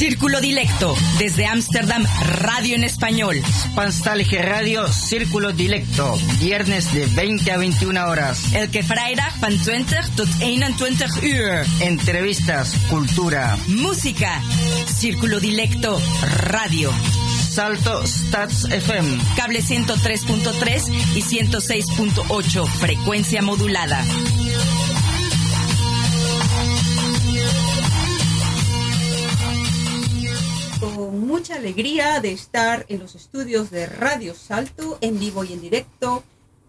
Círculo Dilecto, desde Ámsterdam Radio en Español. Spanstalge Radio, Círculo Dilecto, viernes de 20 a 21 horas. Elke vrijdag van 20 tot 21 uur. Entrevistas, cultura, música. Círculo Dilecto Radio. Salto Stats FM. Cable 103.3 y 106.8, frecuencia modulada. Con mucha alegría de estar en los estudios de Radio Salto, en vivo y en directo,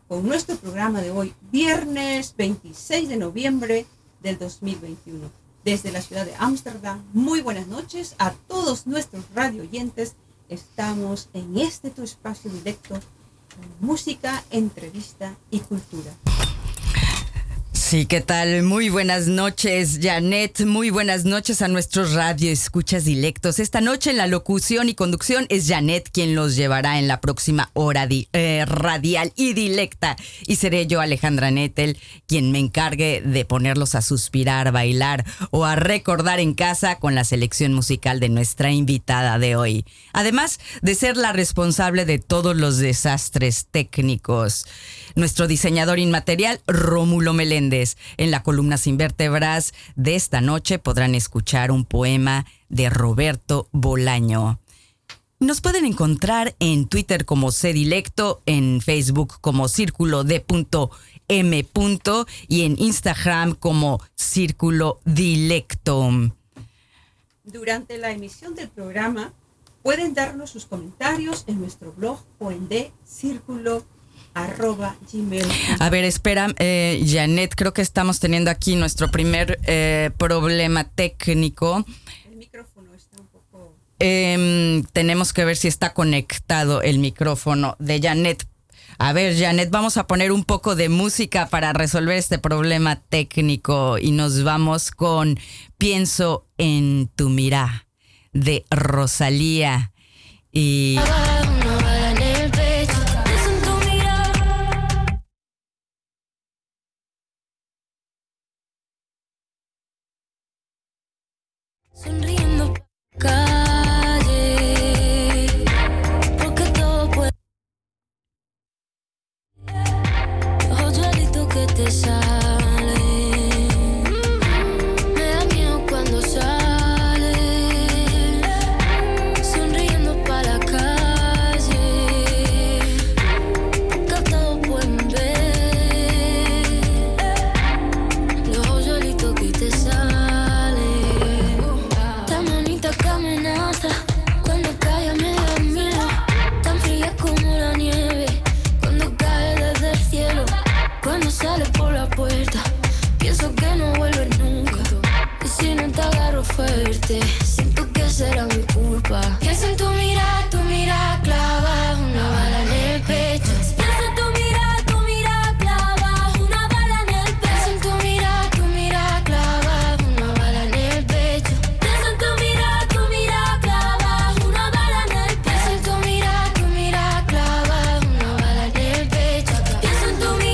con nuestro programa de hoy, viernes 26 de noviembre del 2021. Desde la ciudad de Ámsterdam, muy buenas noches a todos nuestros radio oyentes. Estamos en este tu espacio directo con música, entrevista y cultura. Sí, ¿qué tal? Muy buenas noches, Janet. Muy buenas noches a nuestros radioescuchas directos. Esta noche en la locución y conducción es Janet quien los llevará en la próxima hora radial y directa. Y seré yo, Alejandra Nettel, quien me encargue de ponerlos a suspirar, bailar o a recordar en casa con la selección musical de nuestra invitada de hoy. Además de ser la responsable de todos los desastres técnicos. Nuestro diseñador inmaterial, Rómulo Meléndez. En la columna Sin Vértebras de esta noche podrán escuchar un poema de Roberto Bolaño. Nos pueden encontrar en Twitter como Cdilecto, en Facebook como Círculo D.M. y en Instagram como Círculo Dilecto. Durante la emisión del programa pueden darnos sus comentarios en nuestro blog o en @gmail. A ver, espera, Janet, creo que estamos teniendo aquí nuestro primer problema técnico. El micrófono está un poco... tenemos que ver si está conectado el micrófono de Janet. A ver, Janet, vamos a poner un poco de música para resolver este problema técnico y nos vamos con Pienso en tu mirá de Rosalía y... Sonriendo calle, porque todo puede. Ojo clarito que te sale. Me da miedo cuando sales. Sonriendo para la calle, porque todo pueden ver. Los ojos clarito que te sale. Fuerte. Siento que será mi culpa. Pienso en tu mirada clava una bala en el pecho. Pienso en tu mirada clava una bala en el pecho. Pienso en tu mirada clava una bala en el pecho. Pienso en tu mirada clava una bala en el pecho. Pienso en tu mirada clava una bala en el pecho. Pienso en tu mirada clava una bala en el pecho. Pienso en tu mirada clava.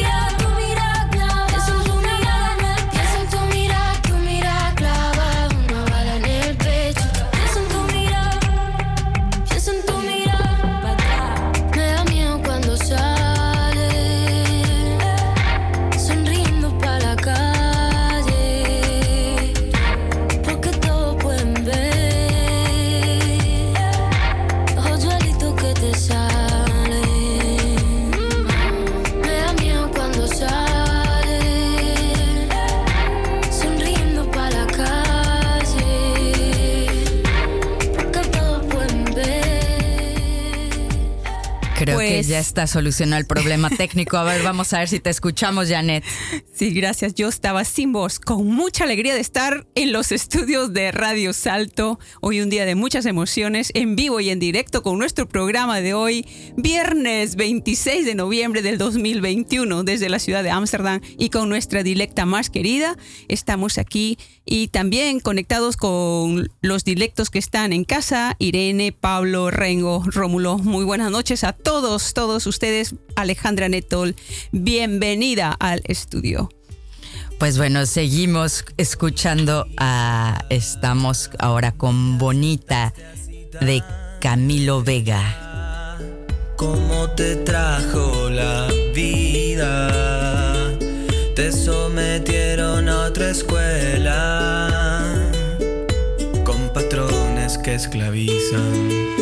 Ya está solucionado el problema técnico. A ver, vamos a ver si te escuchamos, Janet. Sí, gracias. Yo estaba sin voz, con mucha alegría de estar en los estudios de Radio Salto. Hoy un día de muchas emociones, en vivo y en directo con nuestro programa de hoy, viernes 26 de noviembre del 2021, desde la ciudad de Ámsterdam y con nuestra dilecta más querida. Estamos aquí y también conectados con los dilectos que están en casa, Irene, Pablo, Rengo, Rómulo. Muy buenas noches a todos ustedes. Alejandra Nettel, bienvenida al estudio. Pues bueno, seguimos escuchando a... Estamos ahora con Bonita de Camilo Vega. ¿Cómo te trajo la vida? Te sometieron a otra escuela con patrones que esclavizan.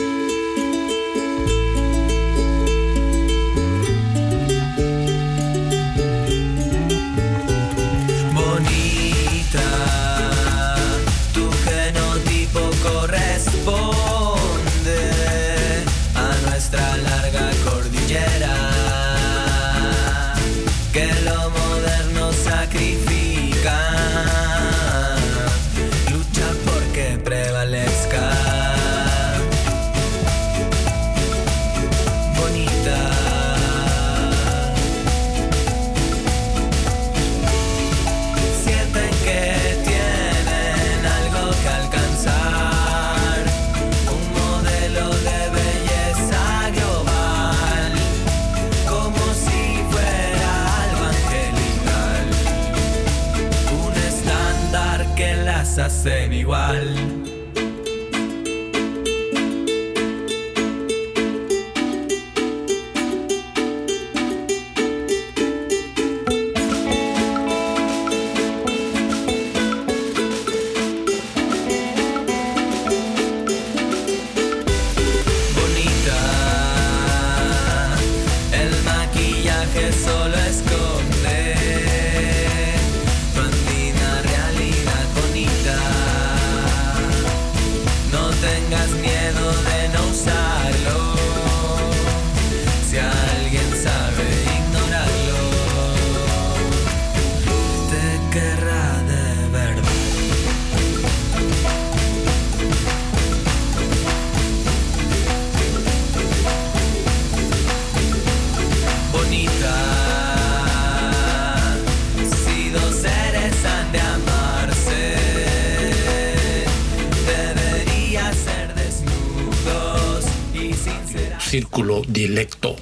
Hacen igual. Bonita, el maquillaje solo esconde. Círculo Dilecto.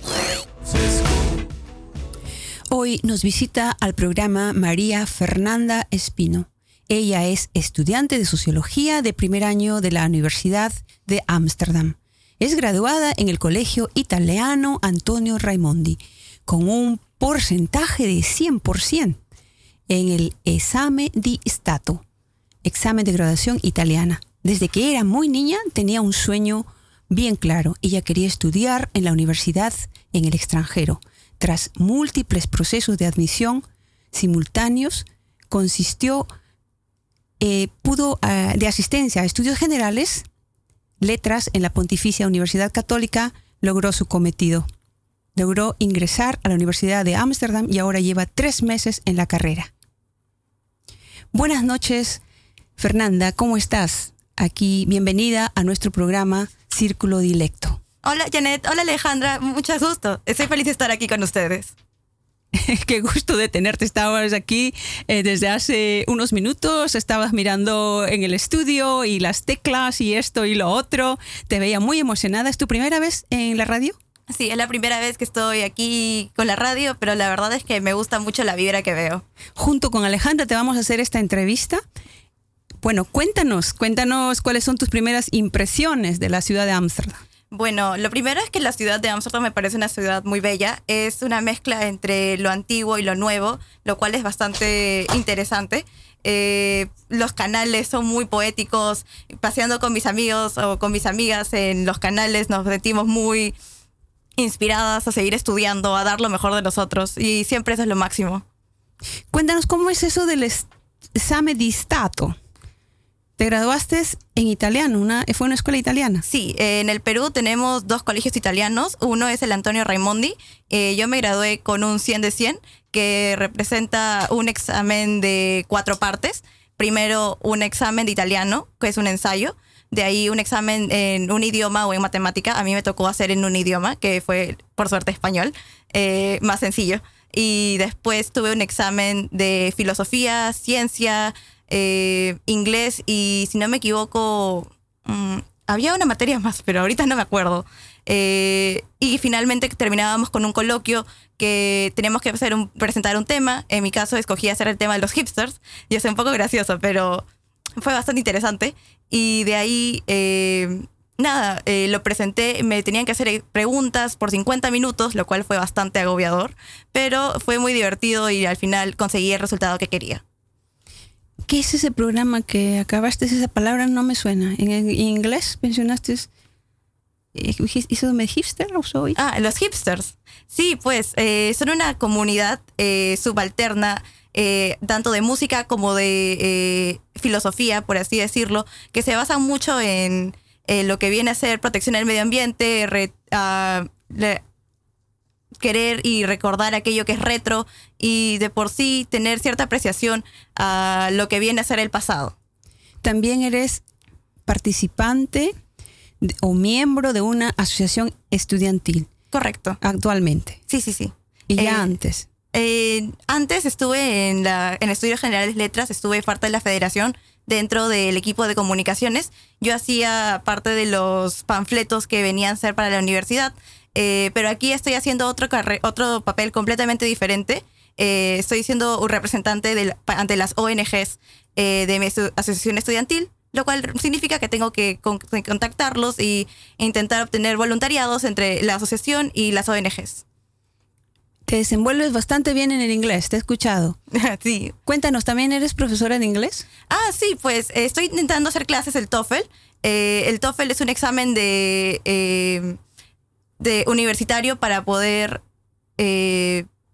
Hoy nos visita al programa María Fernanda Espino. Ella es estudiante de Sociología de primer año de la Universidad de Ámsterdam. Es graduada en el Colegio Italiano Antonio Raimondi con un porcentaje de 100% en el Esame di Stato, examen de graduación italiana. Desde que era muy niña tenía un sueño bien claro, ella quería estudiar en la universidad en el extranjero. Tras múltiples procesos de admisión simultáneos, de asistencia a Estudios Generales Letras en la Pontificia Universidad Católica, logró su cometido. Logró ingresar a la Universidad de Ámsterdam y ahora lleva 3 meses en la carrera. Buenas noches, Fernanda, ¿cómo estás? Aquí, bienvenida a nuestro programa Círculo Dilecto. Hola Janet, hola Alejandra, mucho gusto. Estoy feliz de estar aquí con ustedes. Qué gusto de tenerte. Estabas aquí desde hace unos minutos, estabas mirando en el estudio y las teclas y esto y lo otro. Te veía muy emocionada. ¿Es tu primera vez en la radio? Sí, es la primera vez que estoy aquí con la radio, pero la verdad es que me gusta mucho la vibra que veo. Junto con Alejandra te vamos a hacer esta entrevista. Bueno, cuéntanos cuáles son tus primeras impresiones de la ciudad de Ámsterdam. Bueno, lo primero es que la ciudad de Ámsterdam me parece una ciudad muy bella. Es una mezcla entre lo antiguo y lo nuevo, lo cual es bastante interesante. Los canales son muy poéticos. Paseando con mis amigos o con mis amigas en los canales nos sentimos muy inspiradas a seguir estudiando, a dar lo mejor de nosotros. Y siempre eso es lo máximo. Cuéntanos, ¿cómo es eso del exame di Stato? ¿Te graduaste en italiano? ¿Fue una escuela italiana? Sí, en el Perú tenemos 2 colegios italianos. Uno es el Antonio Raimondi. Yo me gradué con un 100 de 100, que representa un examen de 4 partes. Primero, un examen de italiano, que es un ensayo. De ahí, un examen en un idioma o en matemática. A mí me tocó hacer en un idioma, que fue, por suerte, español. Más sencillo. Y después tuve un examen de filosofía, ciencia... inglés y, si no me equivoco, había una materia más, pero ahorita no me acuerdo. Y finalmente terminábamos con un coloquio que teníamos que hacer presentar un tema. En mi caso escogí hacer el tema de los hipsters. Yo sé, un poco gracioso, pero fue bastante interesante. Y de ahí, lo presenté. Me tenían que hacer preguntas por 50 minutos, lo cual fue bastante agobiador, pero fue muy divertido y al final conseguí el resultado que quería. ¿Qué es ese programa que acabaste? Esa palabra no me suena. En inglés mencionaste... ¿Hizo de hipster o soy? Ah, los hipsters. Sí, pues son una comunidad subalterna, tanto de música como de filosofía, por así decirlo, que se basan mucho en lo que viene a ser protección del medio ambiente, querer y recordar aquello que es retro y de por sí tener cierta apreciación a lo que viene a ser el pasado. También eres participante o miembro de una asociación estudiantil. Correcto. Actualmente. Sí, sí, sí. ¿Y ya antes? Antes estuve en Estudios Generales Letras, estuve parte de la federación dentro del equipo de comunicaciones. Yo hacía parte de los panfletos que venían a ser para la universidad, pero aquí estoy haciendo otro papel completamente diferente. Estoy siendo un representante ante las ONGs de mi asociación estudiantil, lo cual significa que tengo que contactarlos e intentar obtener voluntariados entre la asociación y las ONGs. Te desenvuelves bastante bien en el inglés, te he escuchado. Sí. Cuéntanos, ¿también eres profesora de inglés? Ah, sí, pues estoy intentando hacer clases del TOEFL. El TOEFL es un examen de universitario para poder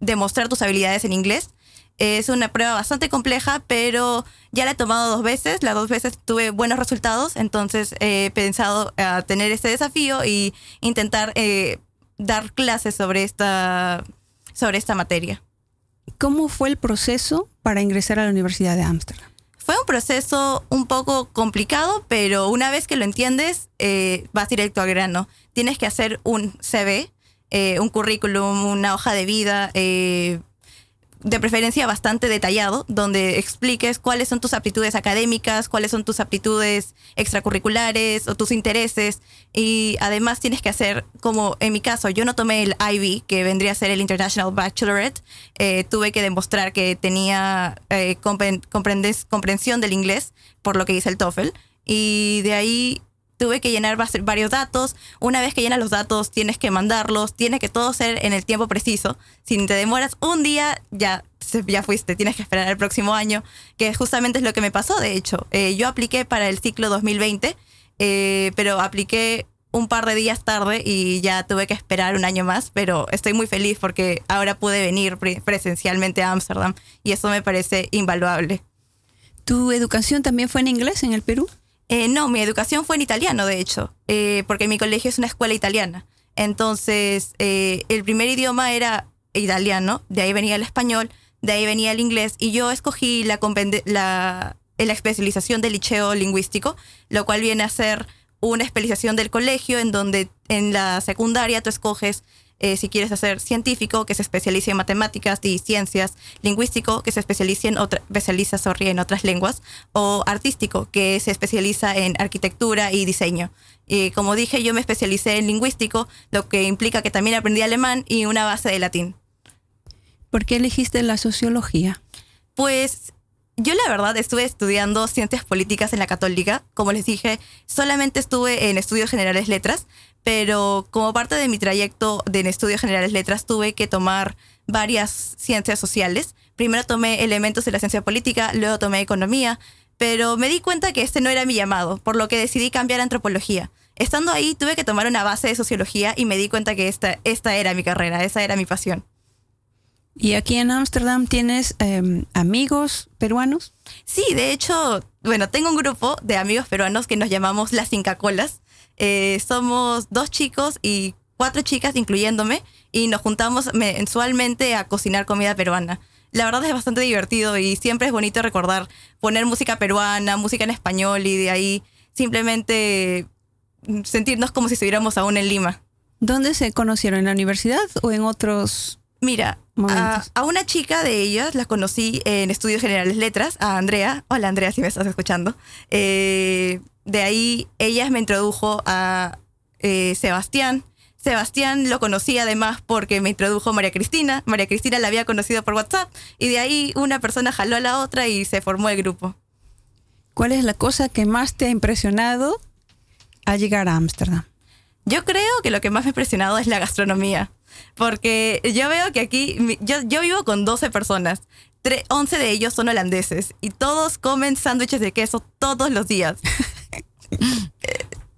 demostrar tus habilidades en inglés. Es una prueba bastante compleja, pero ya la he tomado dos veces. Las dos veces tuve buenos resultados, entonces he pensado tener este desafío e intentar dar clases sobre esta materia. ¿Cómo fue el proceso para ingresar a la Universidad de Ámsterdam? Fue un proceso un poco complicado, pero una vez que lo entiendes, vas directo al grano. Tienes que hacer un CV, un currículum, una hoja de vida, de preferencia bastante detallado, donde expliques cuáles son tus aptitudes académicas, cuáles son tus aptitudes extracurriculares o tus intereses. Y además tienes que hacer, como en mi caso, yo no tomé el IB, que vendría a ser el International Baccalaureate. Tuve que demostrar que tenía comprensión del inglés, por lo que hice el TOEFL. Y de ahí tuve que llenar varios datos. Una vez que llenas los datos, tienes que mandarlos. Tienes que todo ser en el tiempo preciso. Si te demoras un día, ya fuiste. Tienes que esperar el próximo año, que justamente es lo que me pasó, de hecho. Yo apliqué para el ciclo 2020, pero apliqué un par de días tarde y ya tuve que esperar un año más. Pero estoy muy feliz porque ahora pude venir presencialmente a Ámsterdam y eso me parece invaluable. ¿Tu educación también fue en inglés en el Perú? No, mi educación fue en italiano, de hecho, porque mi colegio es una escuela italiana. Entonces, el primer idioma era italiano, de ahí venía el español, de ahí venía el inglés, y yo escogí la especialización del liceo lingüístico, lo cual viene a ser una especialización del colegio en donde en la secundaria tú escoges si quieres hacer científico, que se especialice en matemáticas y ciencias, lingüístico, que se especializa en otras lenguas, o artístico, que se especializa en arquitectura y diseño. Y como dije, yo me especialicé en lingüístico, lo que implica que también aprendí alemán y una base de latín. ¿Por qué elegiste la sociología? Pues yo la verdad estuve estudiando ciencias políticas en la Católica. Como les dije, solamente estuve en Estudios Generales Letras, pero como parte de mi trayecto de Estudios Generales Letras tuve que tomar varias ciencias sociales. Primero tomé elementos de la ciencia política, luego tomé economía, pero me di cuenta que este no era mi llamado, por lo que decidí cambiar a antropología. Estando ahí tuve que tomar una base de sociología y me di cuenta que esta era mi carrera, esa era mi pasión. ¿Y aquí en Ámsterdam tienes amigos peruanos? Sí, de hecho, bueno, tengo un grupo de amigos peruanos que nos llamamos Las IncaColas. Somos 2 chicos y 4 chicas, incluyéndome, y nos juntamos mensualmente a cocinar comida peruana. La verdad es bastante divertido y siempre es bonito recordar poner música peruana, música en español, y de ahí simplemente sentirnos como si estuviéramos aún en Lima. ¿Dónde se conocieron? ¿En la universidad o en otros momentos? A una chica de ellas la conocí en Estudios Generales Letras, a Andrea. Hola, Andrea, si me estás escuchando. De ahí ella me introdujo a Sebastián, Sebastián lo conocí además porque me introdujo María Cristina. María Cristina la había conocido por WhatsApp y de ahí una persona jaló a la otra y se formó el grupo. ¿Cuál es la cosa que más te ha impresionado al llegar a Ámsterdam? Yo creo que lo que más me ha impresionado es la gastronomía, porque yo veo que aquí, yo vivo con 12 personas, 11 de ellos son holandeses y todos comen sándwiches de queso todos los días.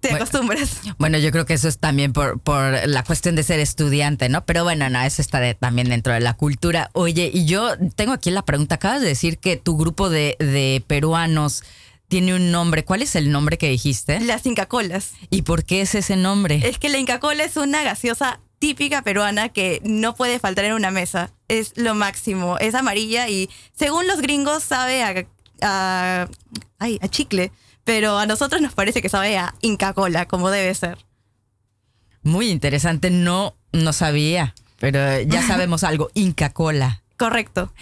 Te acostumbras. Bueno, yo creo que eso es también por la cuestión de ser estudiante, ¿no? Pero bueno, no, eso está también dentro de la cultura. Oye, y yo tengo aquí la pregunta, acabas de decir que tu grupo de peruanos tiene un nombre. ¿Cuál es el nombre que dijiste? Las IncaColas. ¿Y por qué es ese nombre? Es que la IncaCola es una gaseosa típica peruana que no puede faltar en una mesa. Es lo máximo. Es amarilla y según los gringos sabe a chicle. Pero a nosotros nos parece que sabe a Inca Cola, como debe ser. Muy interesante, no sabía, pero ya sabemos algo, Inca Cola. Correcto.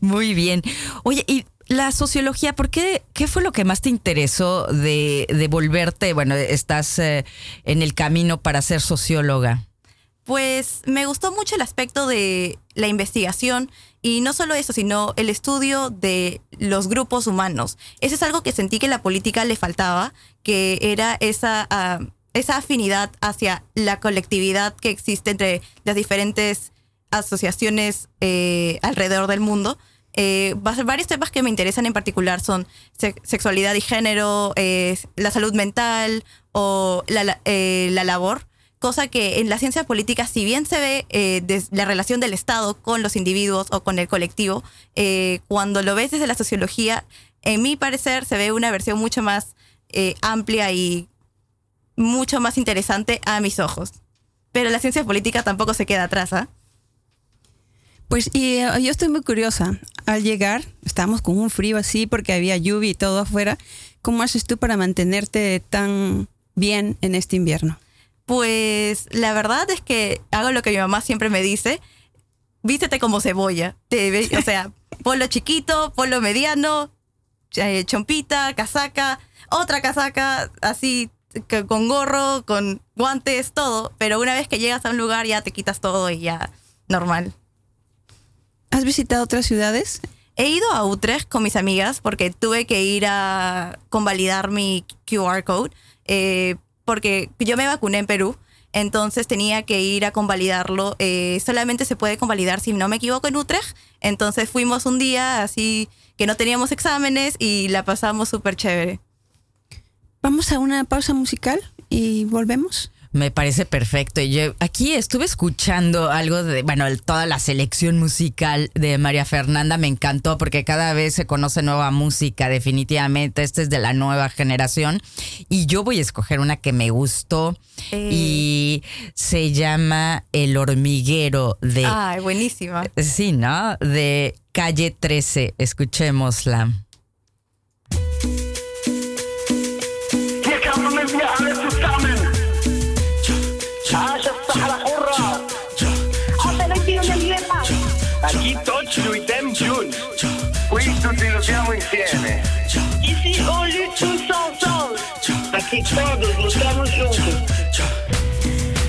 Muy bien. Oye, y la sociología, ¿por qué fue lo que más te interesó de volverte? Bueno, estás en el camino para ser socióloga. Pues me gustó mucho el aspecto de la investigación y no solo eso, sino el estudio de los grupos humanos. Eso es algo que sentí que la política le faltaba, que era esa afinidad hacia la colectividad que existe entre las diferentes asociaciones alrededor del mundo. Varios temas que me interesan en particular son sexualidad y género, la salud mental o la labor. Cosa que en las ciencias políticas, si bien se ve la relación del Estado con los individuos o con el colectivo, cuando lo ves desde la sociología, en mi parecer se ve una versión mucho más amplia y mucho más interesante a mis ojos. Pero la ciencia política tampoco se queda atrás, ¿eh? Pues y yo estoy muy curiosa. Al llegar, estábamos con un frío así porque había lluvia y todo afuera. ¿Cómo haces tú para mantenerte tan bien en este invierno? Pues la verdad es que hago lo que mi mamá siempre me dice, vístete como cebolla, o sea, polo chiquito, polo mediano, chompita, casaca, otra casaca, así con gorro, con guantes, todo, pero una vez que llegas a un lugar ya te quitas todo y ya, normal. ¿Has visitado otras ciudades? He ido a Utrecht con mis amigas porque tuve que ir a convalidar mi QR code, porque yo me vacuné en Perú, entonces tenía que ir a convalidarlo. Solamente se puede convalidar, si no me equivoco, en Utrecht. Entonces fuimos un día así que no teníamos exámenes y la pasamos súper chévere. Vamos a una pausa musical y volvemos. Me parece perfecto. Yo aquí estuve escuchando algo de, bueno, toda la selección musical de María Fernanda me encantó porque cada vez se conoce nueva música, definitivamente. Este es de la nueva generación y yo voy a escoger una que me gustó y se llama El Hormiguero de... ¡Ay, buenísima! Sí, ¿no? De Calle 13. Escuchémosla. Aquí tots lluitem junts. Ui, tots ilusionam insieme. I si on lutte tous ensemble. Aquí todos luchamos juntos.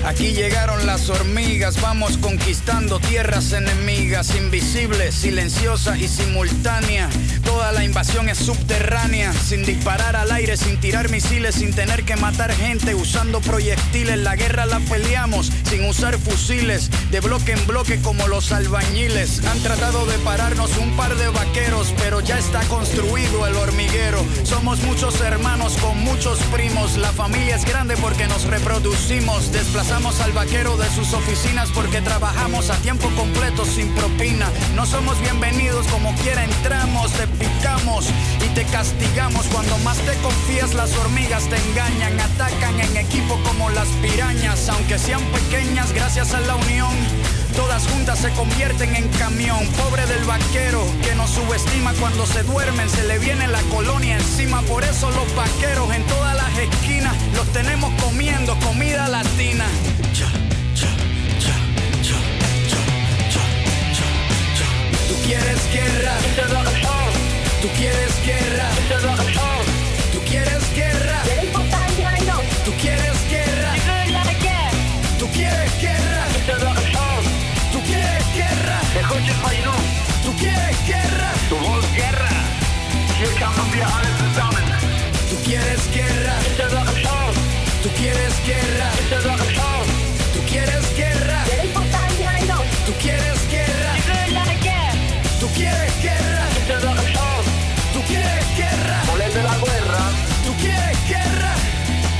Aquí llegaron las hormigas, vamos conquistando tierras enemigas, invisibles, silenciosas y simultáneas. Toda la invasión es subterránea, sin disparar al aire, sin tirar misiles, sin tener que matar gente, usando proyectiles. La guerra la peleamos sin usar fusiles, de bloque en bloque como los albañiles. Han tratado de pararnos un par de vaqueros, pero ya está construido el hormiguero. Somos muchos hermanos con muchos primos, la familia es grande porque nos reproducimos, desplazamos al vaquero de sus oficinas porque trabajamos a tiempo completo sin propina. No somos bienvenidos, como quiera entramos, te picamos y te castigamos. Cuando más te confías, las hormigas te engañan, atacan en equipo como las pirañas. Aunque sean pequeñas, gracias a la unión, todas juntas se convierten en camión. Pobre del vaquero que nos subestima, cuando se duermen se le viene la colonia encima. Por eso los vaqueros en todas las esquinas los tenemos comiendo comida latina. Tú quieres guerra, tú quieres guerra, tú quieres guerra, tú quieres guerra, tú quieres guerra, quieres guerra, tú quieres guerra, tú quieres guerra, tú quieres guerra, tú quieres guerra, tú quieres guerra, volete la guerra, tú quieres guerra.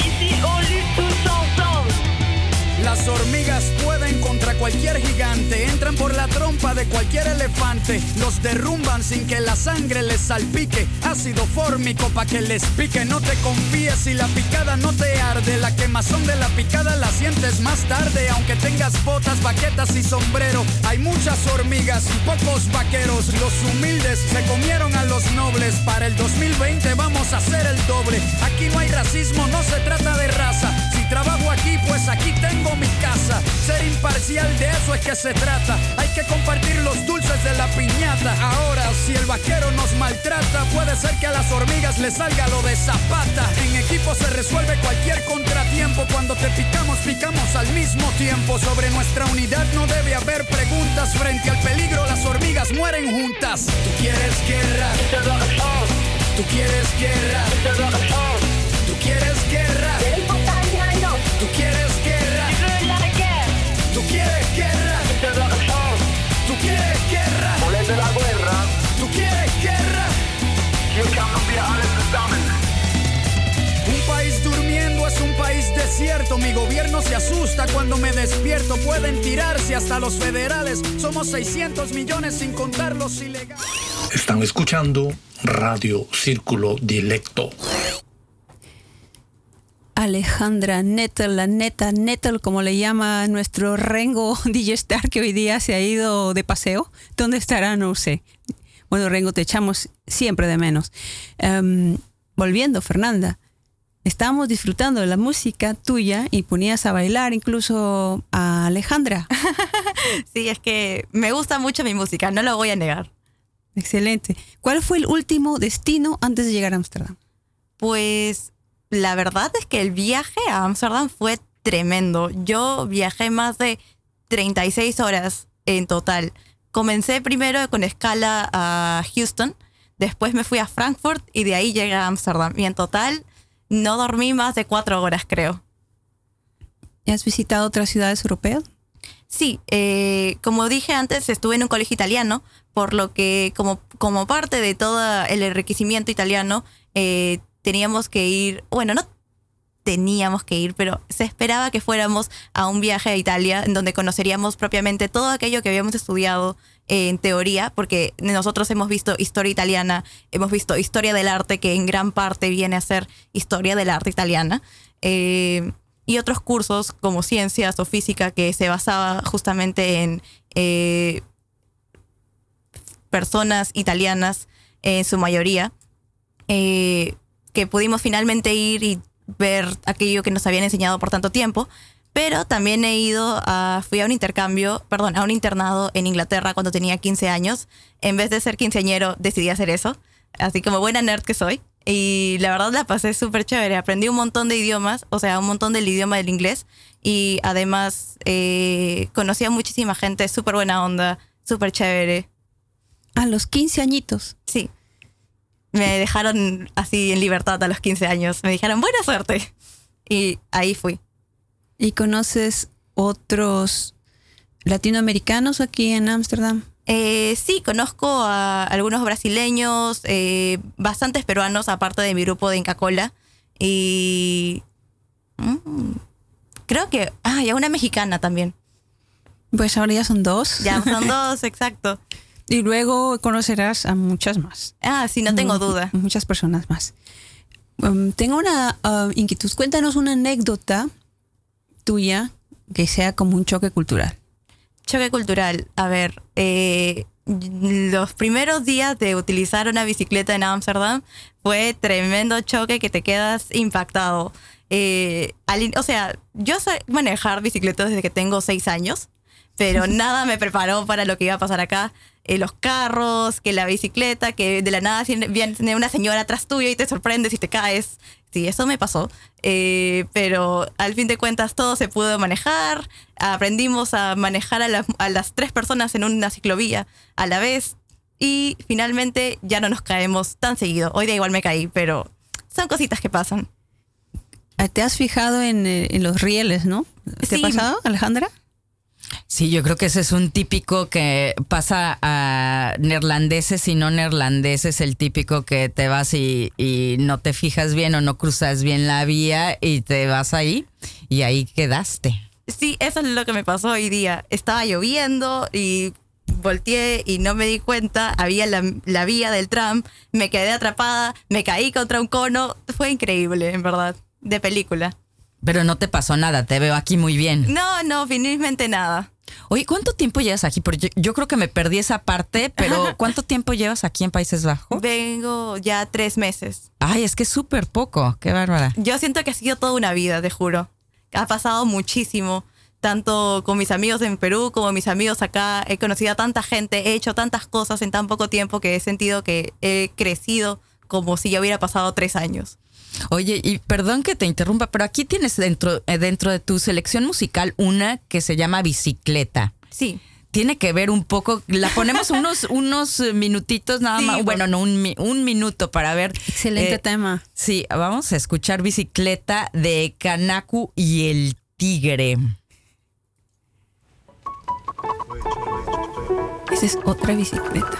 Ici on lutte tous ensemble. Las hormigas pueden contra cualquier gigante, entran por la trompa de cualquier elefante, los derrumban sin que la sangre les salpique, ácido fórmico pa' que les pique. No te confíes si la picada no te arde, la quemazón de la picada la sientes más tarde. Aunque tengas botas, baquetas y sombrero, hay muchas hormigas y pocos vaqueros. Los humildes se comieron a los nobles, para el 2020 vamos a hacer el doble. Aquí no hay racismo, no se trata de raza, si trabajo aquí pues aquí tengo mi casa. Ser imparcial, de eso es que se trata, hay que compartir los dulces de la piñata. Ahora, si el vaquero nos maltrata, puede ser que a las hormigas les salga lo de Zapata. En equipo se resuelve cualquier contratiempo, cuando te picamos, picamos al mismo tiempo. Sobre nuestra unidad no debe haber preguntas, frente al peligro las hormigas mueren juntas. Tú quieres guerra, tú quieres guerra, tú quieres guerra, tú quieres guerra, tú quieres guerra, tú quieres guerra, volete la guerra, tú quieres guerra. Un país durmiendo es un país desierto, mi gobierno se asusta cuando me despierto, pueden tirarse hasta los federales, somos 600 millones sin contar los ilegales. Están escuchando Radio Círculo Dilecto. Alejandra Nettel, la neta Nettel, como le llama nuestro Rengo DJ Star, que hoy día se ha ido de paseo. ¿Dónde estará? No sé. Bueno, Rengo, te echamos siempre de menos. Volviendo, Fernanda, estábamos disfrutando de la música tuya y ponías a bailar incluso a Alejandra. Sí, es que me gusta mucho mi música, no lo voy a negar. Excelente. ¿Cuál fue el último destino antes de llegar a Ámsterdam? Pues la verdad es que el viaje a Ámsterdam fue tremendo. Yo viajé más de 36 horas en total. Comencé primero con escala a Houston, después me fui a Frankfurt y de ahí llegué a Ámsterdam. Y en total no dormí más de 4 horas, creo. ¿Has visitado otras ciudades europeas? Sí, como dije antes, estuve en un colegio italiano, por lo que como parte de todo el enriquecimiento italiano, teníamos que ir, bueno, no teníamos que ir, pero se esperaba que fuéramos a un viaje a Italia en donde conoceríamos propiamente todo aquello que habíamos estudiado en teoría, porque nosotros hemos visto historia italiana, hemos visto historia del arte, que en gran parte viene a ser historia del arte italiana, y otros cursos como ciencias o física, que se basaba justamente en personas italianas en su mayoría, que pudimos finalmente ir y ver aquello que nos habían enseñado por tanto tiempo. Pero también fui a un internado en Inglaterra cuando tenía 15 años. En vez de ser quinceañero, decidí hacer eso, así como buena nerd que soy. Y la verdad la pasé súper chévere. Aprendí un montón de idiomas, o sea, un montón del idioma del inglés. Y además conocí a muchísima gente, súper buena onda, súper chévere. ¿A los 15 añitos? Sí. Me dejaron así en libertad a los 15 años. Me dijeron, buena suerte. Y ahí fui. ¿Y conoces otros latinoamericanos aquí en Ámsterdam? Sí, conozco a algunos brasileños, bastantes peruanos, aparte de mi grupo de Inca Cola. Y creo que hay una mexicana también. Pues ahora ya son 2. Ya son 2, exacto. Y luego conocerás a muchas más. Sí, no tengo duda. Muchas personas más. Tengo una inquietud. Cuéntanos una anécdota tuya que sea como un choque cultural. Choque cultural. A ver, los primeros días de utilizar una bicicleta en Ámsterdam fue tremendo choque que te quedas impactado. O sea, yo sé manejar bicicletas desde que tengo 6 años, pero nada me preparó para lo que iba a pasar acá. Los carros, que la bicicleta, que de la nada viene una señora atrás tuyo y te sorprendes y te caes. Sí, eso me pasó. Pero al fin de cuentas todo se pudo manejar. Aprendimos a manejar a las 3 personas en una ciclovía a la vez. Y finalmente ya no nos caemos tan seguido. Hoy día igual me caí, pero son cositas que pasan. ¿Te has fijado en los rieles, no? ¿Te ha pasado, Alejandra? Sí, yo creo que ese es un típico que pasa a neerlandeses y no neerlandeses, el típico que te vas y no te fijas bien o no cruzas bien la vía y te vas ahí y ahí quedaste. Sí, eso es lo que me pasó hoy día. Estaba lloviendo y volteé y no me di cuenta, había la vía del tram, me quedé atrapada, me caí contra un cono, fue increíble, en verdad, de película. Pero no te pasó nada, te veo aquí muy bien. No, finalmente nada. Oye, ¿cuánto tiempo llevas aquí? Porque yo creo que me perdí esa parte, pero ¿cuánto tiempo llevas aquí en Países Bajos? Vengo ya 3 meses. Ay, es que es súper poco, qué bárbara. Yo siento que ha sido toda una vida, te juro. Ha pasado muchísimo, tanto con mis amigos en Perú como mis amigos acá. He conocido a tanta gente, he hecho tantas cosas en tan poco tiempo que he sentido que he crecido como si ya hubiera pasado 3 años. Oye, y perdón que te interrumpa, pero aquí tienes dentro de tu selección musical una que se llama Bicicleta. Sí. Tiene que ver un poco, la ponemos unos minutitos nada más, bueno, no, un minuto para ver. Excelente tema. Sí, vamos a escuchar Bicicleta de Kanaku y el Tigre. Esa es otra bicicleta.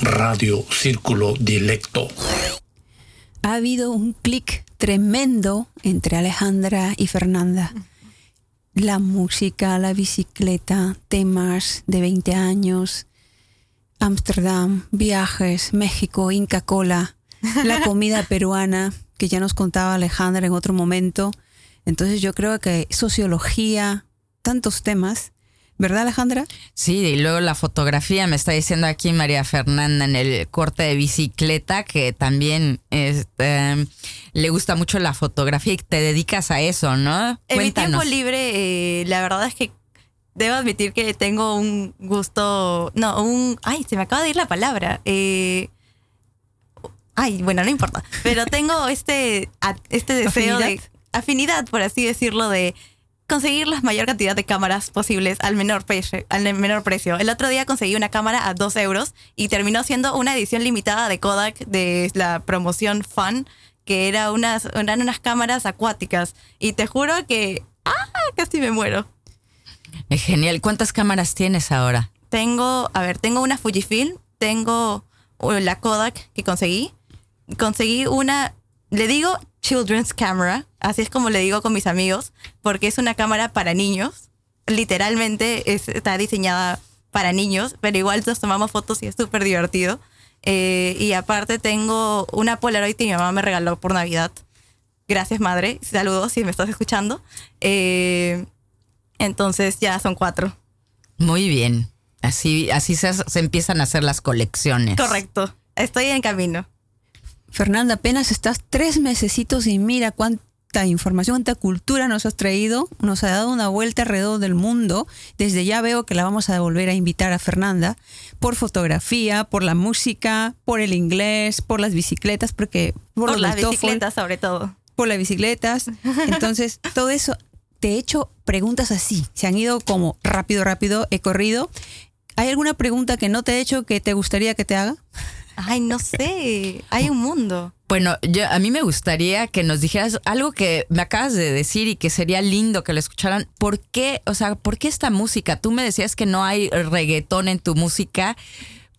Radio Círculo Dilecto. Ha habido un clic tremendo entre Alejandra y Fernanda. La música, la bicicleta, temas de 20 años, Ámsterdam, viajes, México, Inca Cola, la comida peruana, que ya nos contaba Alejandra en otro momento. Entonces yo creo que sociología, tantos temas. ¿Verdad, Alejandra? Sí, y luego la fotografía, me está diciendo aquí María Fernanda en el corte de Bicicleta, que también le gusta mucho la fotografía y te dedicas a eso, ¿no? En Cuéntanos. Mi tiempo libre, la verdad es que debo admitir que tengo un gusto, se me acaba de ir la palabra, bueno, no importa, pero tengo este deseo de afinidad, por así decirlo, de conseguir la mayor cantidad de cámaras posibles al menor precio. El otro día conseguí una cámara a 2 euros y terminó siendo una edición limitada de Kodak de la promoción Fun, que eran unas cámaras acuáticas. Y te juro que casi me muero. Es genial. ¿Cuántas cámaras tienes ahora? Tengo una Fujifilm, tengo la Kodak que conseguí. Conseguí una, le digo Children's Camera, así es como le digo con mis amigos, porque es una cámara para niños. Literalmente está diseñada para niños, pero igual nos tomamos fotos y es súper divertido. Y aparte tengo una Polaroid que mi mamá me regaló por Navidad. Gracias, madre. Saludos si me estás escuchando. Entonces ya son 4. Muy bien. Así se empiezan a hacer las colecciones. Correcto. Estoy en camino. Fernanda, apenas estás 3 mesecitos y mira cuánta información, cuánta cultura nos has traído. Nos ha dado una vuelta alrededor del mundo. Desde ya veo que la vamos a volver a invitar a Fernanda por fotografía, por la música, por el inglés, por las bicicletas, porque por las bicicletas sobre todo. Por las bicicletas. Entonces, todo eso te he hecho preguntas así. Se han ido como rápido, he corrido. ¿Hay alguna pregunta que no te he hecho que te gustaría que te haga? Ay, no sé. Hay un mundo. Bueno, a mí me gustaría que nos dijeras algo que me acabas de decir y que sería lindo que lo escucharan. ¿Por qué esta música? Tú me decías que no hay reggaetón en tu música.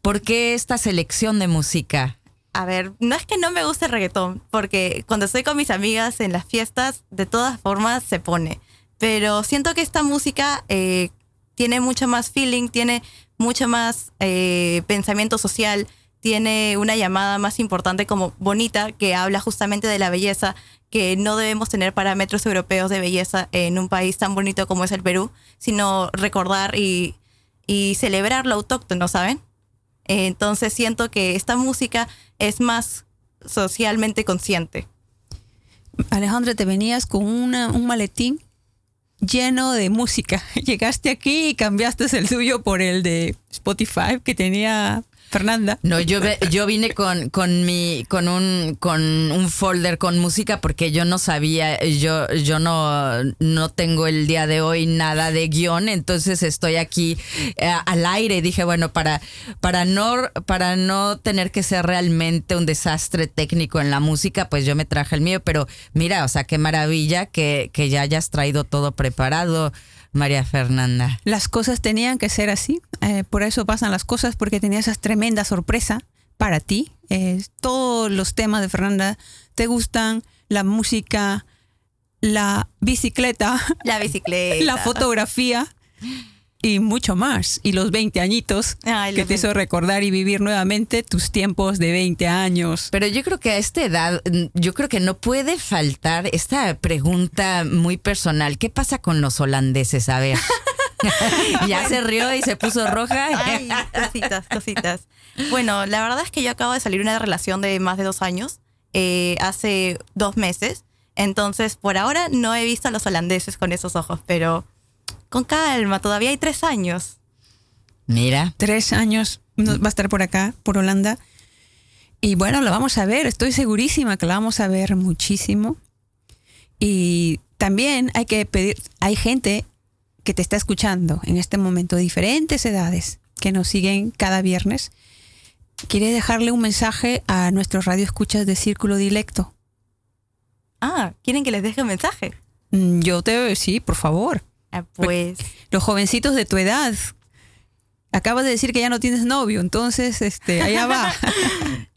¿Por qué esta selección de música? A ver, no es que no me guste el reggaetón, porque cuando estoy con mis amigas en las fiestas, de todas formas se pone. Pero siento que esta música tiene mucho más feeling, tiene mucho más pensamiento social, tiene una llamada más importante como Bonita, que habla justamente de la belleza, que no debemos tener parámetros europeos de belleza en un país tan bonito como es el Perú, sino recordar y celebrar lo autóctono, ¿saben? Entonces siento que esta música es más socialmente consciente. Alejandra, te venías con un maletín lleno de música. Llegaste aquí y cambiaste el tuyo por el de Spotify que tenía Fernanda. No, yo vine con un folder con música porque yo no sabía, yo no tengo el día de hoy nada de guión, entonces estoy aquí al aire. Dije, bueno, para no tener que ser realmente un desastre técnico en la música, pues yo me traje el mío, pero mira, o sea, qué maravilla que ya hayas traído todo preparado, María Fernanda. Las cosas tenían que ser así, por eso pasan las cosas, porque tenía esa tremenda sorpresa para ti. Todos los temas de Fernanda te gustan, la música, la bicicleta, la fotografía y mucho más. Y los 20 añitos que te hizo recordar y vivir nuevamente tus tiempos de 20 años. Pero yo creo que a esta edad, yo creo que no puede faltar esta pregunta muy personal. ¿Qué pasa con los holandeses? A ver. Ya se rió y se puso roja. Ay, cositas. Bueno, la verdad es que yo acabo de salir de una relación de más de 2 años, hace 2 meses. Entonces, por ahora no he visto a los holandeses con esos ojos, pero con calma, todavía hay 3 años. Mira. 3 años va a estar por acá, por Holanda. Y bueno, lo vamos a ver, estoy segurísima que lo vamos a ver muchísimo. Y también hay que pedir, hay gente que te está escuchando en este momento, de diferentes edades, que nos siguen cada viernes. ¿Quiere dejarle un mensaje a nuestros radioescuchas de Círculo Dilecto? ¿Quieren que les deje un mensaje? Sí, por favor. Pues los jovencitos de tu edad. Acabas de decir que ya no tienes novio, entonces allá va.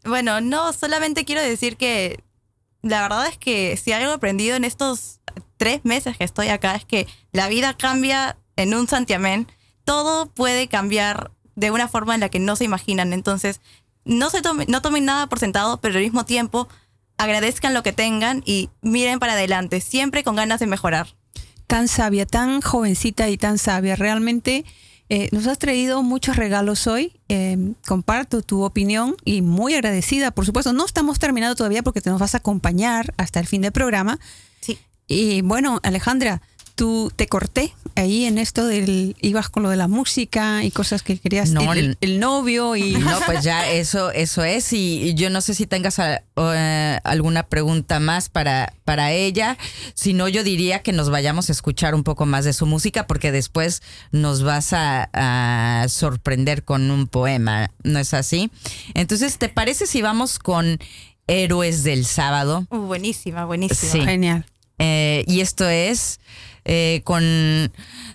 Bueno, no, solamente quiero decir que la verdad es que si algo he aprendido en estos 3 meses que estoy acá es que la vida cambia en un santiamén. Todo puede cambiar de una forma en la que no se imaginan. Entonces, no tomen nada por sentado, pero al mismo tiempo agradezcan lo que tengan y miren para adelante, siempre con ganas de mejorar. Tan sabia, tan jovencita y tan sabia. Realmente nos has traído muchos regalos hoy. Comparto tu opinión y muy agradecida, por supuesto. No estamos terminando todavía porque te nos vas a acompañar hasta el fin del programa. Sí. Y bueno, Alejandra, tú te corté ahí en esto del, ibas con lo de la música y cosas que querías, no, el novio y... No, pues ya eso es, y yo no sé si tengas alguna pregunta más para ella, si no yo diría que nos vayamos a escuchar un poco más de su música, porque después nos vas a sorprender con un poema, ¿no es así? Entonces, ¿te parece si vamos con Héroes del Sábado? Buenísima, sí. Genial. Y esto es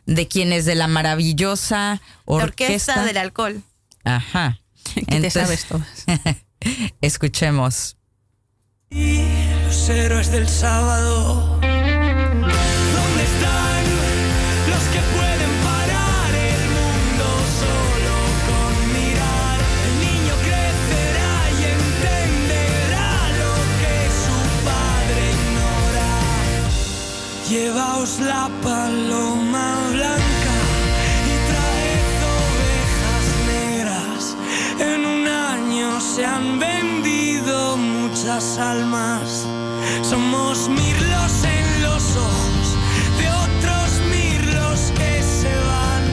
de quienes de la maravillosa orquesta del alcohol. Ajá. Entonces, te sabes todas. Escuchemos. Y los héroes del sábado. ¿Dónde están los que pueden parar el mundo solo con mirar? El niño crecerá y entenderá lo que su padre ignora. Llevaos la paloma blanca y traed ovejas negras. En un año se han vendido muchas almas. Somos mirlos en los ojos de otros mirlos que se van.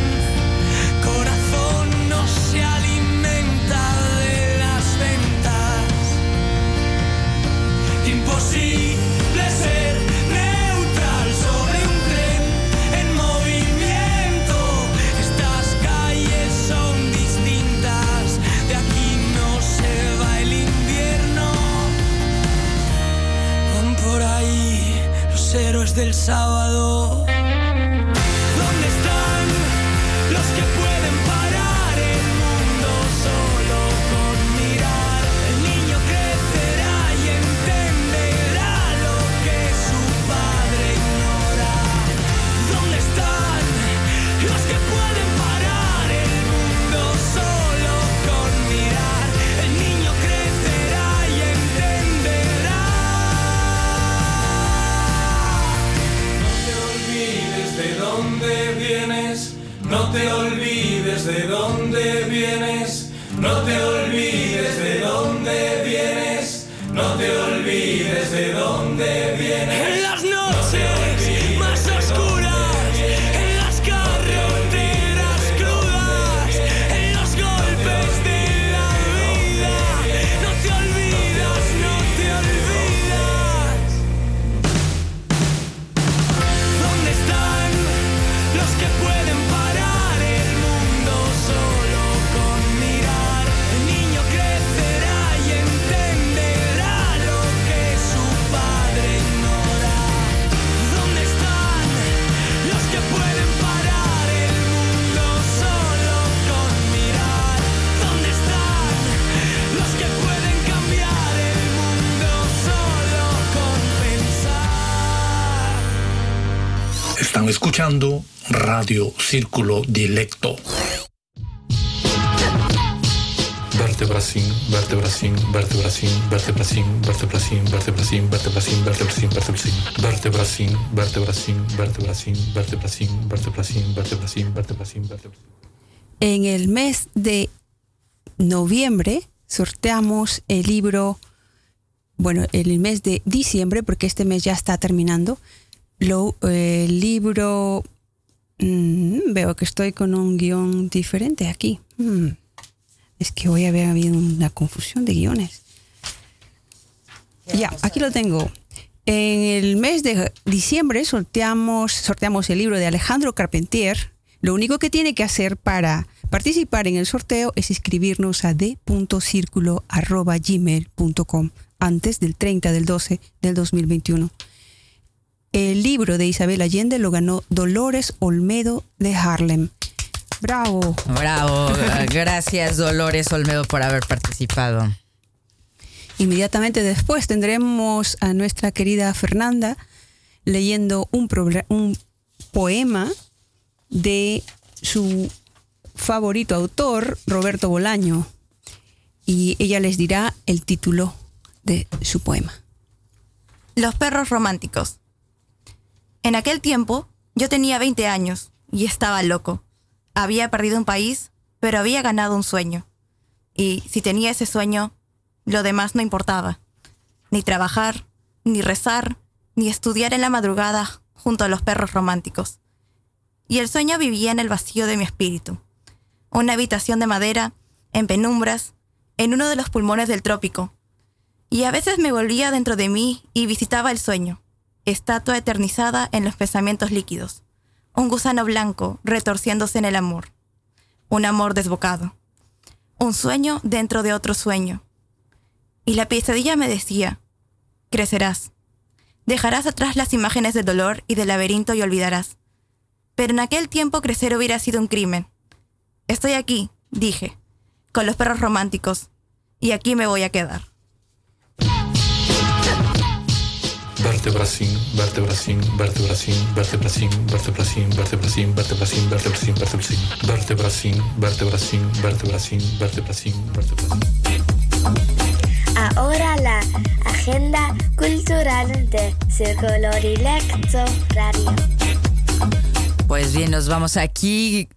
Corazón no se alimenta de las ventas. Imposible ser neutral sobre un tren en movimiento. Estas calles son distintas. De aquí no se va el invierno. Van por ahí los héroes del sábado. ¿Dónde están los que pueden parar el mundo solo con mirar? El niño crecerá y entenderá lo que su padre ignora. ¿Dónde están los que pueden parar el mundo solo con mirar? El niño crecerá y entenderá. No te olvides de dónde vienes. No te olvides de dónde vienes, no te olvides de dónde vienes, no te olvides de dónde vienes. En las noches más oscuras, en las carreteras crudas, en los golpes de la vida, no te olvidas. ¿Dónde están los que pueden parar? Están escuchando Radio Círculo Dilecto. Vértebra sin, vértebra sin, vértebra sin, vértebra sin, vértebra sin, vértebra sin, vértebra sin, vértebra sin, vértebra sin, vértebra sin, vértebra sin, vértebra sin, vértebra sin, vértebra sin, vértebra sin, vértebra sin. En el mes de noviembre sorteamos el libro, bueno, en el mes de diciembre, porque este mes ya está terminando. El libro, veo que estoy con un guión diferente aquí. Es que hoy había habido una confusión de guiones. Ya, aquí lo tengo. En el mes de diciembre sorteamos el libro de Alejandro Carpentier. Lo único que tiene que hacer para participar en el sorteo es inscribirnos a d.circulo@gmail.com antes del 30 del 12 del 2021. El libro de Isabel Allende lo ganó Dolores Olmedo de Harlem. ¡Bravo! ¡Bravo! Gracias, Dolores Olmedo, por haber participado. Inmediatamente después tendremos a nuestra querida Fernanda leyendo un poema de su favorito autor, Roberto Bolaño. Y ella les dirá el título de su poema. Los perros románticos. En aquel tiempo, yo tenía 20 años y estaba loco. Había perdido un país, pero había ganado un sueño. Y si tenía ese sueño, lo demás no importaba. Ni trabajar, ni rezar, ni estudiar en la madrugada junto a los perros románticos. Y el sueño vivía en el vacío de mi espíritu. Una habitación de madera, en penumbras, en uno de los pulmones del trópico. Y a veces me volvía dentro de mí y visitaba el sueño, estatua eternizada en los pensamientos líquidos. Un gusano blanco retorciéndose en el amor. Un amor desbocado. Un sueño dentro de otro sueño. Y la pesadilla me decía, crecerás. Dejarás atrás las imágenes del dolor y del laberinto y olvidarás. Pero en aquel tiempo crecer hubiera sido un crimen. Estoy aquí, dije, con los perros románticos, y aquí me voy a quedar. Ahora la agenda cultural de Círculo Dilecto Radio. Pues bien, nos vamos aquí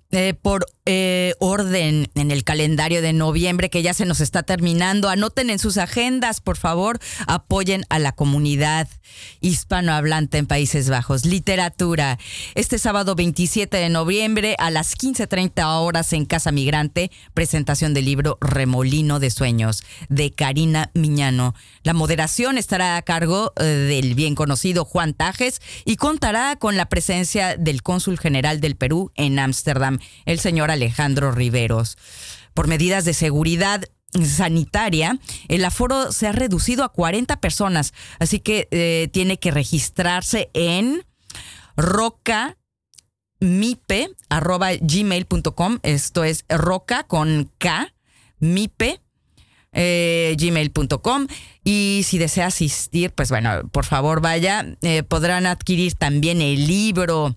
por orden en el calendario de noviembre que ya se nos está terminando. Anoten en sus agendas, por favor, apoyen a la comunidad hispanohablante en Países Bajos. Literatura. Este sábado 27 de noviembre a las 15:30 horas en Casa Migrante, presentación del libro Remolino de Sueños de Karina Miñano. La moderación estará a cargo del bien conocido Juan Tajes y contará con la presencia del cónsul general del Perú en Ámsterdam, el señor Alejandro Riveros. Por medidas de seguridad sanitaria, el aforo se ha reducido a 40 personas, así que tiene que registrarse en rocamipe@gmail.com. Esto es roca con K, mipe, gmail.com. Y si desea asistir, pues bueno, por favor vaya. Podrán adquirir también el libro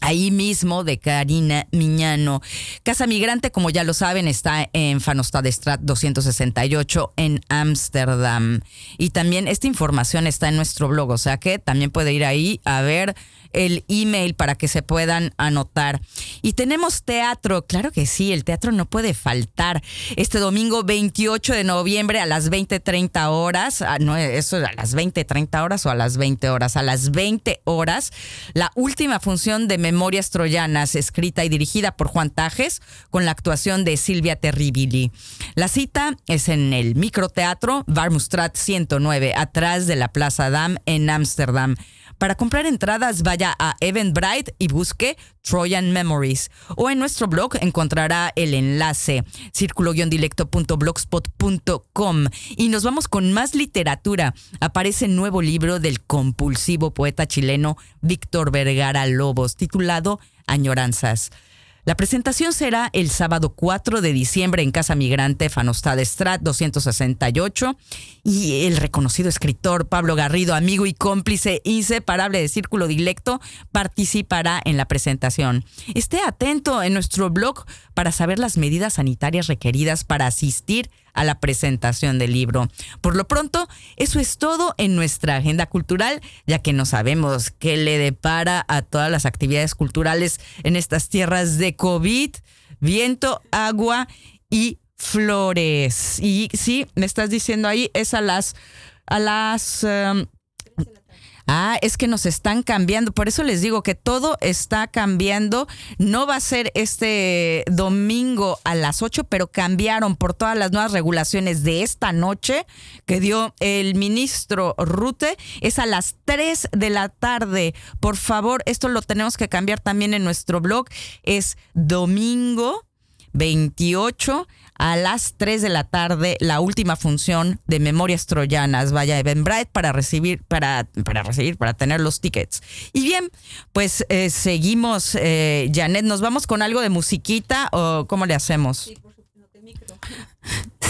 ahí mismo de Karina Miñano. Casa Migrante, como ya lo saben, está en Van Ostadstraat 268 en Ámsterdam. Y también esta información está en nuestro blog, o sea que también puede ir ahí a ver el email para que se puedan anotar. Y tenemos teatro, claro que sí, el teatro no puede faltar. Este domingo 28 de noviembre a las 20:30 horas, no, eso a las 20:30 horas o a las 20 horas, a las 20 horas, la última función de Memorias Troyanas, escrita y dirigida por Juan Tajes, con la actuación de Silvia Terribili. La cita es en el microteatro Warmoestraat 109, atrás de la Plaza Dam en Ámsterdam. Para comprar entradas, vaya a Eventbrite y busque Trojan Memories. O en nuestro blog encontrará el enlace, círculo-dilecto.blogspot.com. Y nos vamos con más literatura. Aparece el nuevo libro del compulsivo poeta chileno Víctor Vergara Lobos, titulado Añoranzas. La presentación será el sábado 4 de diciembre en Casa Migrante, Van Ostadstraat 268, y el reconocido escritor Pablo Garrido, amigo y cómplice inseparable de Círculo Dilecto, participará en la presentación. Esté atento en nuestro blog para saber las medidas sanitarias requeridas para asistir a la presentación del libro. Por lo pronto, eso es todo en nuestra agenda cultural, ya que no sabemos qué le depara a todas las actividades culturales en estas tierras de COVID, viento, agua y flores. Y sí, me estás diciendo ahí, es a las es que nos están cambiando. Por eso les digo que todo está cambiando. No va a ser este domingo a las 8, pero cambiaron por todas las nuevas regulaciones de esta noche que dio el ministro Rutte. Es a las 3 de la tarde. Por favor, esto lo tenemos que cambiar también en nuestro blog. Es domingo 28 a las 3 de la tarde, la última función de Memorias Troyanas. Vaya a Eventbrite para tener los tickets. Y bien, pues seguimos, Janet, ¿nos vamos con algo de musiquita o cómo le hacemos? Sí, por supuesto, no te micro.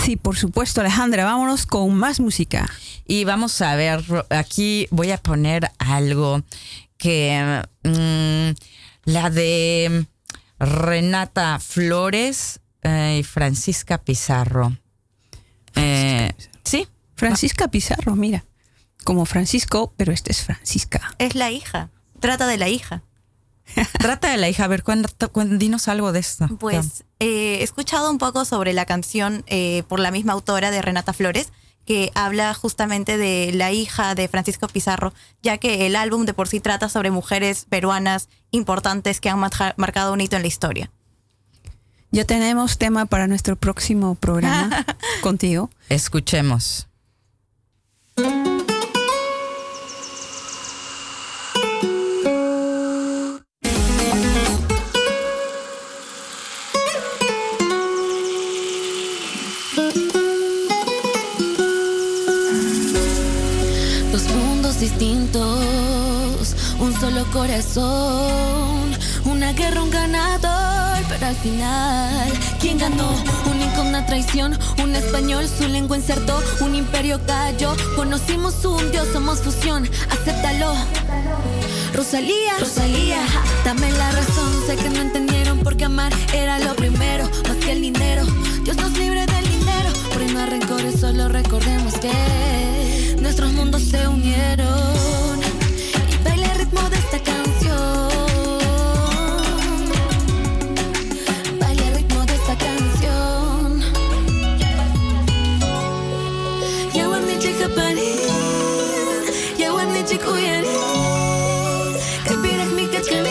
Sí, por supuesto, Alejandra, vámonos con más música. Y vamos a ver, aquí voy a poner algo que la de Renata Flores y Francisca Pizarro. Sí, Francisca Pizarro, mira. Como Francisco, pero esta es Francisca. Es la hija. Trata de la hija. Trata de la hija. A ver, dinos algo de esto. Pues he escuchado un poco sobre la canción por la misma autora de Renata Flores, que habla justamente de la hija de Francisco Pizarro, ya que el álbum de por sí trata sobre mujeres peruanas importantes que han marcado un hito en la historia. Ya tenemos tema para nuestro próximo programa contigo. Escuchemos. Distintos, un solo corazón, una guerra, un ganador, pero al final, ¿quién ganó? Un Inca, una traición, un español, su lengua insertó, un imperio cayó, conocimos un dios, somos fusión, acéptalo. Rosalía, Rosalía, dame la razón, sé que no entendieron porque amar era lo primero, más que el dinero, Dios nos libre del dinero, por no hay rencores, solo recordemos que nuestros mundos se unieron y baila el ritmo de esta canción. Baila el ritmo de esta canción. Yawan ni chica pani, yawan ni chikuyari, kapirak mi kachkami.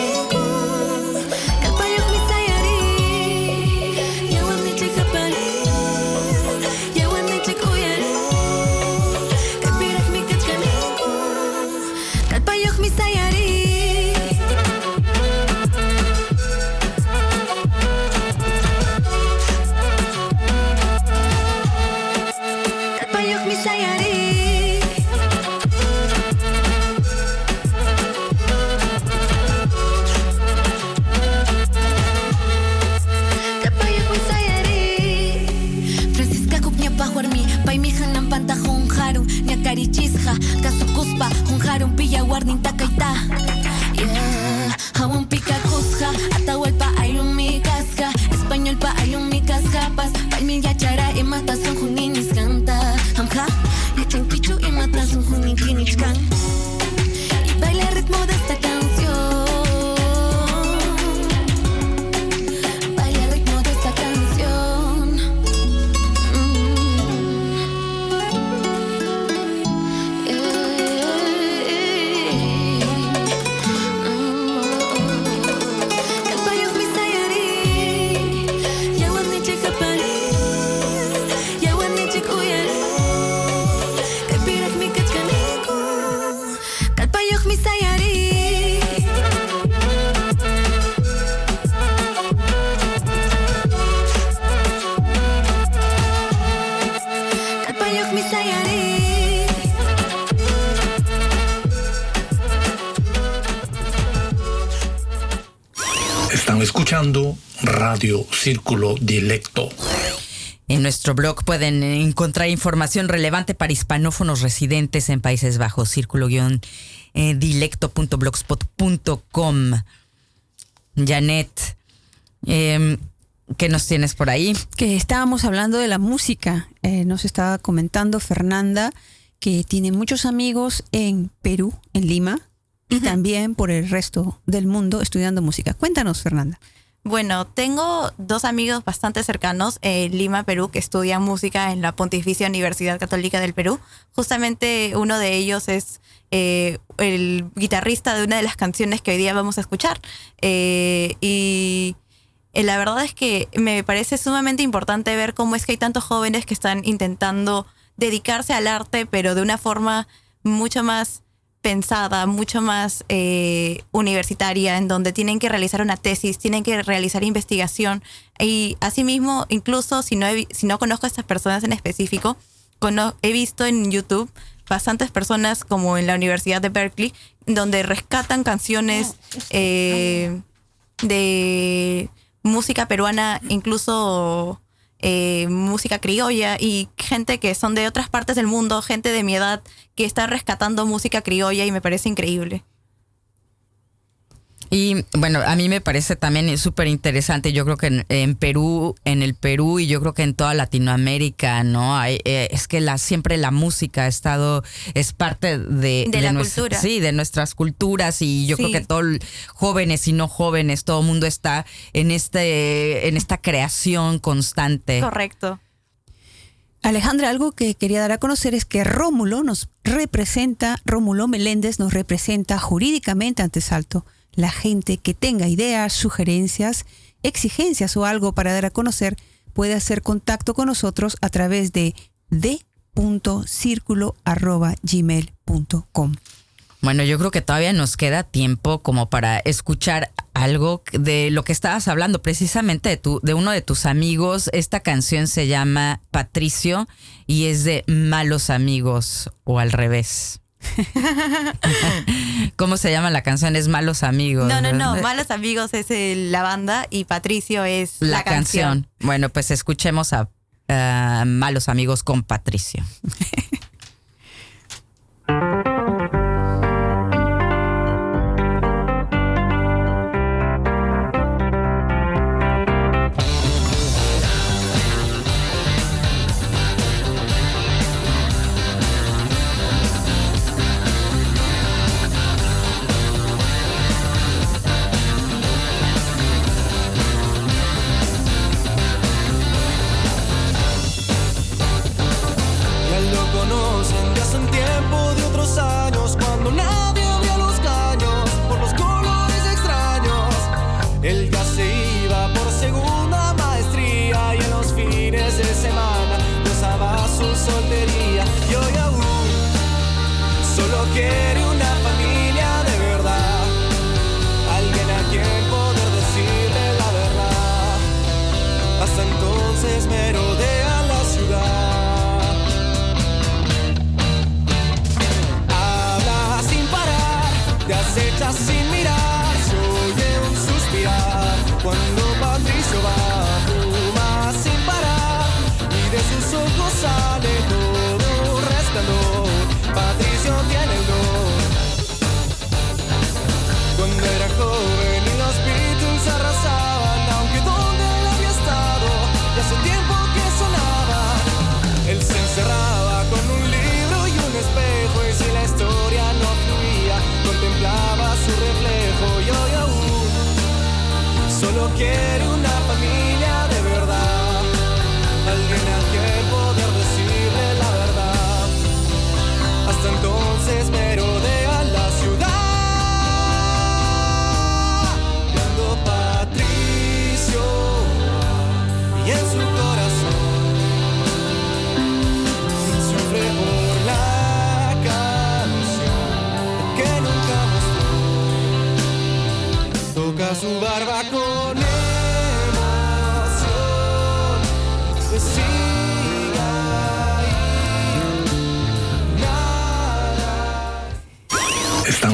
Radio Círculo Dilecto. En nuestro blog pueden encontrar información relevante para hispanófonos residentes en Países Bajos, círculo-dilecto.blogspot.com. Janet, ¿qué nos tienes por ahí? Que estábamos hablando de la música. Nos estaba comentando Fernanda que tiene muchos amigos en Perú, en Lima, y también por el resto del mundo estudiando música. Cuéntanos, Fernanda. Bueno, tengo dos amigos bastante cercanos en Lima, Perú, que estudian música en la Pontificia Universidad Católica del Perú. Justamente uno de ellos es el guitarrista de una de las canciones que hoy día vamos a escuchar. Y la verdad es que me parece sumamente importante ver cómo es que hay tantos jóvenes que están intentando dedicarse al arte, pero de una forma mucho más pensada, mucho más universitaria, en donde tienen que realizar una tesis, tienen que realizar investigación, y asimismo, incluso si no conozco a estas personas en específico, he visto en YouTube bastantes personas como en la Universidad de Berkeley, donde rescatan canciones de música peruana, incluso música criolla, y gente que son de otras partes del mundo, gente de mi edad que está rescatando música criolla, y me parece increíble. Y bueno, a mí me parece también súper interesante. Yo creo que en el Perú y yo creo que en toda Latinoamérica, ¿no? Es que siempre la música ha estado, es parte de la cultura. Sí, de nuestras culturas, y yo creo que todos, jóvenes y no jóvenes, todo el mundo está en esta creación constante. Correcto. Alejandra, algo que quería dar a conocer es que Rómulo Meléndez nos representa jurídicamente ante Salto. La gente que tenga ideas, sugerencias, exigencias o algo para dar a conocer puede hacer contacto con nosotros a través de d.circulo@gmail.com. Bueno, yo creo que todavía nos queda tiempo como para escuchar algo de lo que estabas hablando, precisamente de uno de tus amigos. Esta canción se llama Patricio y es de Malos Amigos, o al revés. ¿Cómo se llama la canción? Es Malos Amigos. No, Malos Amigos es la banda y Patricio es la canción. Bueno, pues escuchemos a Malos Amigos con Patricio.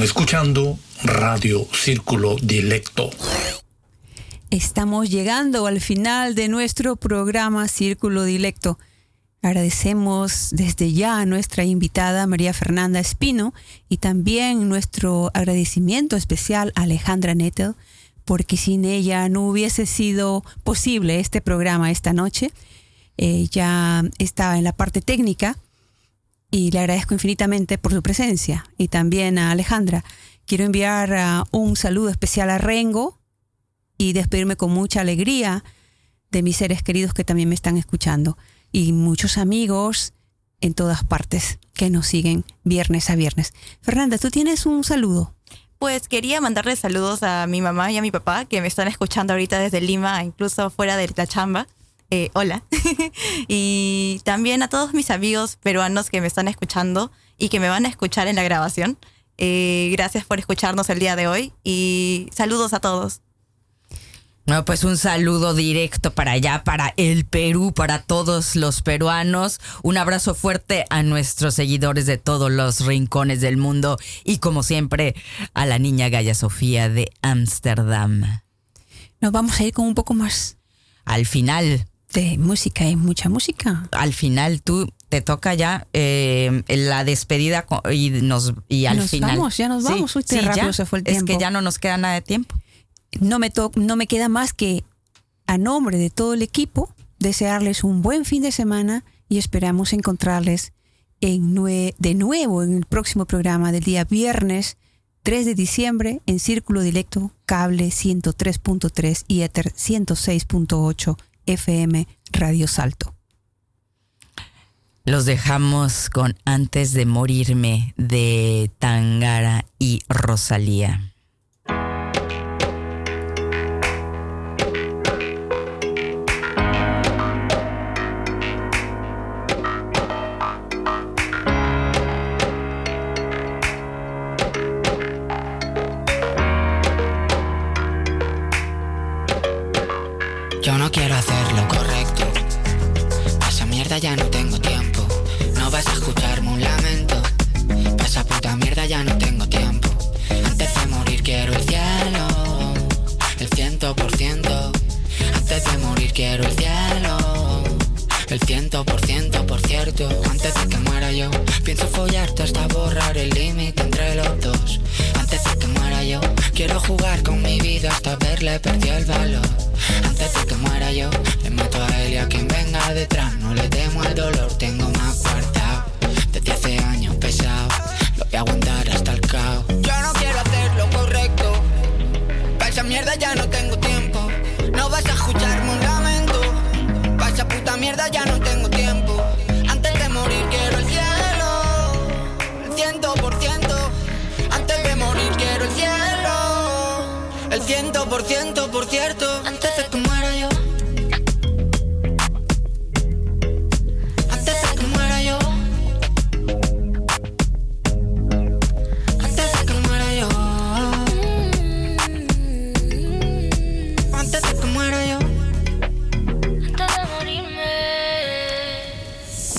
Escuchando Radio Círculo Dilecto. Estamos llegando al final de nuestro programa Círculo Dilecto. Agradecemos desde ya a nuestra invitada María Fernanda Espino y también nuestro agradecimiento especial a Alejandra Nettel, porque sin ella no hubiese sido posible este programa esta noche. Ella estaba en la parte técnica. Y le agradezco infinitamente por su presencia. Y también a Alejandra. Quiero enviar un saludo especial a Rengo y despedirme con mucha alegría de mis seres queridos que también me están escuchando. Y muchos amigos en todas partes que nos siguen viernes a viernes. Fernanda, ¿tú tienes un saludo? Pues quería mandarles saludos a mi mamá y a mi papá que me están escuchando ahorita desde Lima, incluso fuera de la chamba. Hola. Y también a todos mis amigos peruanos que me están escuchando y que me van a escuchar en la grabación. Gracias por escucharnos el día de hoy y saludos a todos. No, pues un saludo directo para allá, para el Perú, para todos los peruanos. Un abrazo fuerte a nuestros seguidores de todos los rincones del mundo y, como siempre, a la niña Gaya Sofía de Ámsterdam. Nos vamos a ir con un poco más al final. De música, hay mucha música. Al final tú te toca ya la despedida y al final. Ya nos vamos. Sí, rápido se fue el tiempo. Es que ya no nos queda nada de tiempo. No me queda más que, a nombre de todo el equipo, desearles un buen fin de semana y esperamos encontrarles de nuevo en el próximo programa del día viernes 3 de diciembre en Círculo Dilecto, cable 103.3 y éter 106.8 FM Radio Salto. Los dejamos con Antes de Morirme de Tangara y Rosalía. Yo no quiero hacer lo correcto, pa' esa mierda ya no tengo tiempo. No vas a escucharme un lamento, pa' esa puta mierda ya no tengo tiempo. Antes de morir quiero el cielo, el 100%. Antes de morir quiero el cielo, el 100%, por cierto. Antes de que muera yo, pienso follarte hasta borrar el límite entre los dos. Antes de que muera yo, quiero jugar con mi vida hasta verle perdió el valor. Antes de que muera yo, le mato a él y a quien venga detrás. No le temo al dolor, tengo más guardado. Desde hace años pesado, lo voy a aguantar hasta el caos. Yo no quiero hacer lo correcto, pa' esa mierda ya no tengo tiempo. No vas a escucharme un lamento, pa' esa puta mierda ya no tengo tiempo. Antes de morir quiero el cielo, el 100%. Antes de morir quiero el cielo, el 100%, por cierto. Antes de que muera yo, antes de que muera yo, antes de que muera yo, antes de que muera yo, antes de morirme.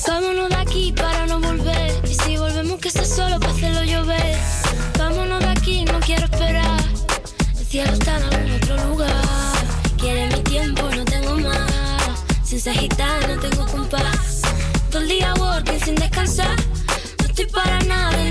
Vámonos de aquí para no volver, y si volvemos que sea solo para hacerlo llover. Vámonos de aquí, no quiero esperar. Cielo está en algún otro lugar. Quiere mi tiempo, no tengo más. Sin ser gitana, no tengo compás. Todo el día working sin descansar. No estoy para nada.